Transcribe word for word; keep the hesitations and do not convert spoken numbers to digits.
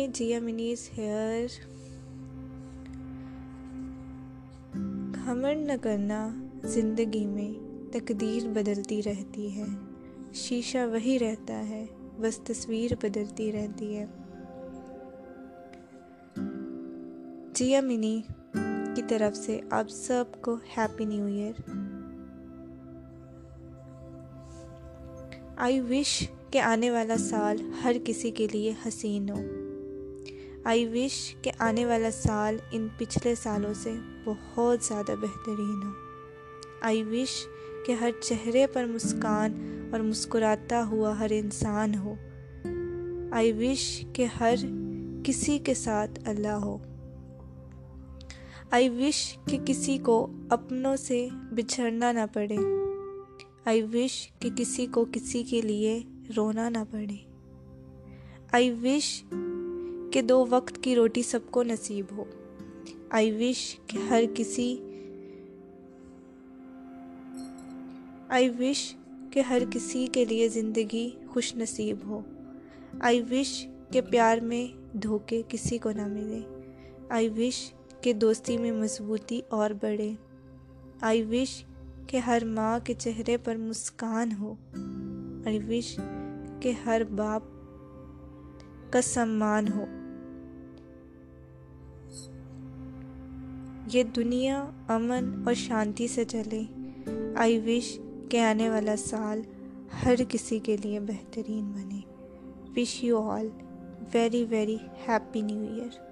Hey Gemini's here. گھمنڈ نہ کرنا، زندگی میں تقدیر بدلتی رہتی ہے، شیشہ وہی رہتا ہے، بس تصویر بدلتی رہتی ہے۔ جیمنی کی طرف سے آپ سب کو happy new year. I wish کہ آنے والا سال ہر کسی کے لیے حسین ہو۔ آئی وش کہ آنے والا سال ان پچھلے سالوں سے بہت زیادہ بہترین ہو۔ آئی وش کہ ہر چہرے پر مسکان اور مسکراتا ہوا ہر انسان ہو۔ آئی وش کہ ہر کسی کے ساتھ اللہ ہو۔ آئی وش کہ کسی کو اپنوں سے بچھڑنا نہ پڑے۔ آئی وش کہ کسی کو کسی کے لیے رونا نہ پڑے۔ آئی وش کہ دو وقت کی روٹی سب کو نصیب ہو۔ آئی وش کہ ہر کسی آئی وش کہ ہر کسی کے لیے زندگی خوش نصیب ہو۔ آئی وش کہ پیار میں دھوکے کسی کو نہ ملے۔ آئی وش کہ دوستی میں مضبوطی اور بڑھے۔ آئی وش کہ ہر ماں کے چہرے پر مسکان ہو۔ آئی وش کہ ہر باپ کا سمان ہو۔ یہ دنیا امن اور شانتی سے چلے۔ آئی وش کہ آنے والا سال ہر کسی کے لیے بہترین بنے۔ Wish you all very very happy new year.